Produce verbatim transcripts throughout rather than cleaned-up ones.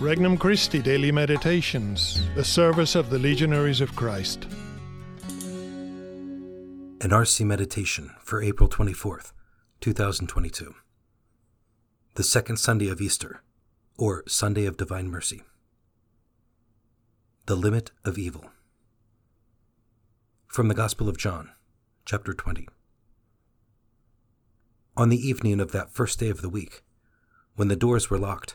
Regnum Christi Daily Meditations, the service of the Legionaries of Christ. An R C Meditation for April twenty-fourth, twenty twenty-two. The Second Sunday of Easter, or Sunday of Divine Mercy. The Limit of Evil. From the Gospel of John, chapter twenty. On the evening of that first day of the week, when the doors were locked,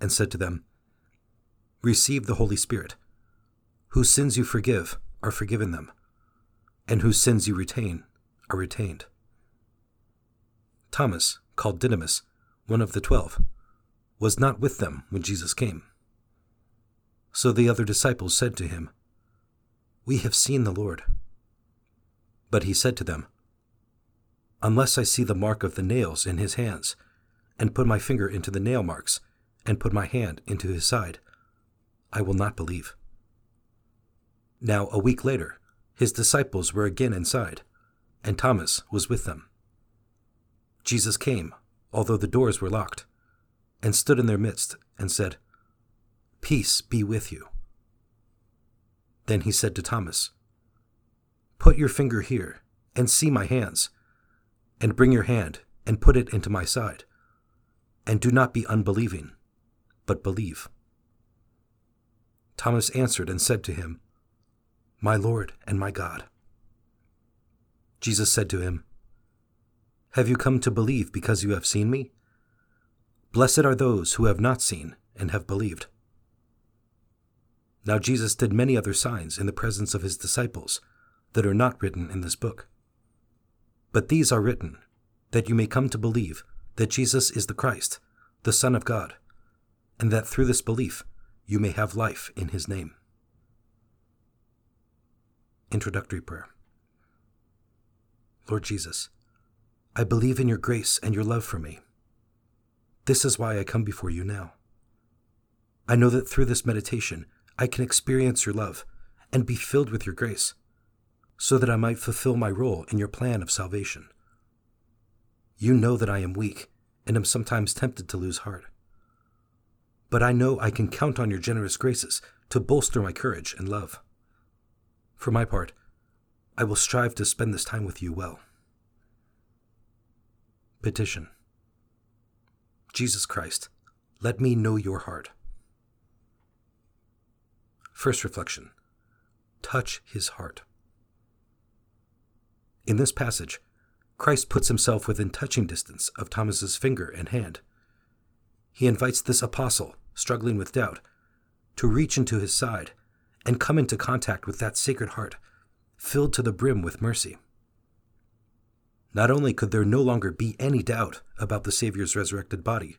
and said to them, "Receive the Holy Spirit. Whose sins you forgive are forgiven them, and whose sins you retain are retained." Thomas, called Didymus, one of the twelve, was not with them when Jesus came. So the other disciples said to him, "We have seen the Lord." But he said to them, "Unless I see the mark of the nails in his hands, and put my finger into the nail marks, and put my hand into his side, I will not believe." Now a week later, his disciples were again inside, and Thomas was with them. Jesus came, although the doors were locked, and stood in their midst, and said, "Peace be with you." Then he said to Thomas, "Put your finger here, and see my hands, and bring your hand, and put it into my side, and do not be unbelieving, but believe." Thomas answered and said to him, "My Lord and my God." Jesus said to him, "Have you come to believe because you have seen me? Blessed are those who have not seen and have believed." Now Jesus did many other signs in the presence of his disciples that are not written in this book. But these are written, that you may come to believe that Jesus is the Christ, the Son of God, and that through this belief you may have life in his name. Introductory Prayer. Lord Jesus, I believe in your grace and your love for me. This is why I come before you now. I know that through this meditation I can experience your love and be filled with your grace, so that I might fulfill my role in your plan of salvation. You know that I am weak and am sometimes tempted to lose heart. But I know I can count on your generous graces to bolster my courage and love. For my part, I will strive to spend this time with you well. Petition. Jesus Christ, let me know your heart. First reflection. Touch his heart. In this passage, Christ puts himself within touching distance of Thomas's finger and hand. He invites this apostle, struggling with doubt, to reach into his side and come into contact with that sacred heart, filled to the brim with mercy. Not only could there no longer be any doubt about the Savior's resurrected body,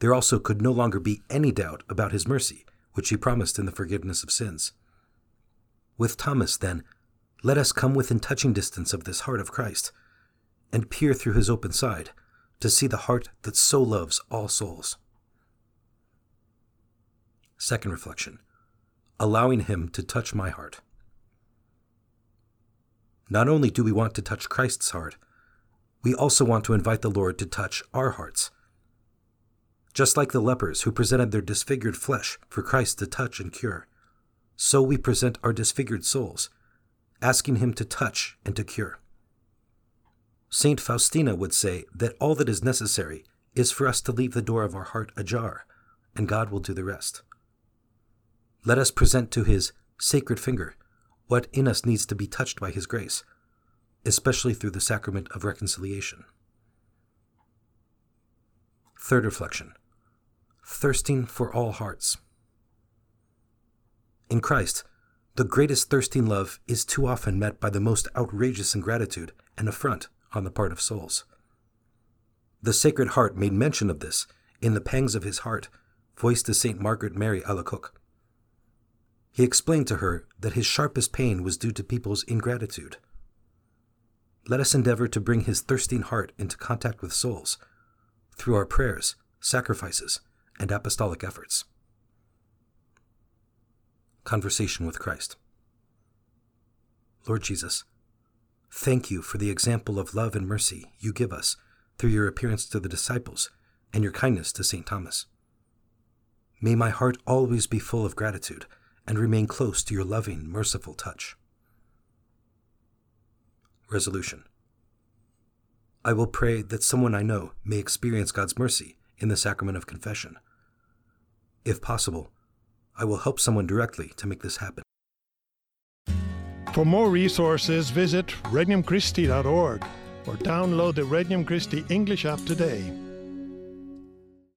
there also could no longer be any doubt about his mercy, which he promised in the forgiveness of sins. With Thomas, then, let us come within touching distance of this heart of Christ and peer through his open side to see the heart that so loves all souls. Second reflection, allowing him to touch my heart. Not only do we want to touch Christ's heart, we also want to invite the Lord to touch our hearts. Just like the lepers who presented their disfigured flesh for Christ to touch and cure, so we present our disfigured souls, asking him to touch and to cure. Saint Faustina would say that all that is necessary is for us to leave the door of our heart ajar, and God will do the rest. Let us present to his sacred finger what in us needs to be touched by his grace, especially through the sacrament of reconciliation. Third reflection, thirsting for all hearts. In Christ, the greatest thirsting love is too often met by the most outrageous ingratitude and affront on the part of souls. The Sacred Heart made mention of this in the pangs of his heart voice to Saint Margaret Mary Alacoque. He explained to her that his sharpest pain was due to people's ingratitude. Let us endeavor to bring his thirsting heart into contact with souls through our prayers, sacrifices, and apostolic efforts. Conversation with Christ. Lord Jesus, thank you for the example of love and mercy you give us through your appearance to the disciples and your kindness to Saint Thomas. May my heart always be full of gratitude and remain close to your loving, merciful touch. Resolution. I will pray that someone I know may experience God's mercy in the sacrament of confession. If possible, I will help someone directly to make this happen. For more resources, visit regnum christi dot org or download the Regnum Christi English app today.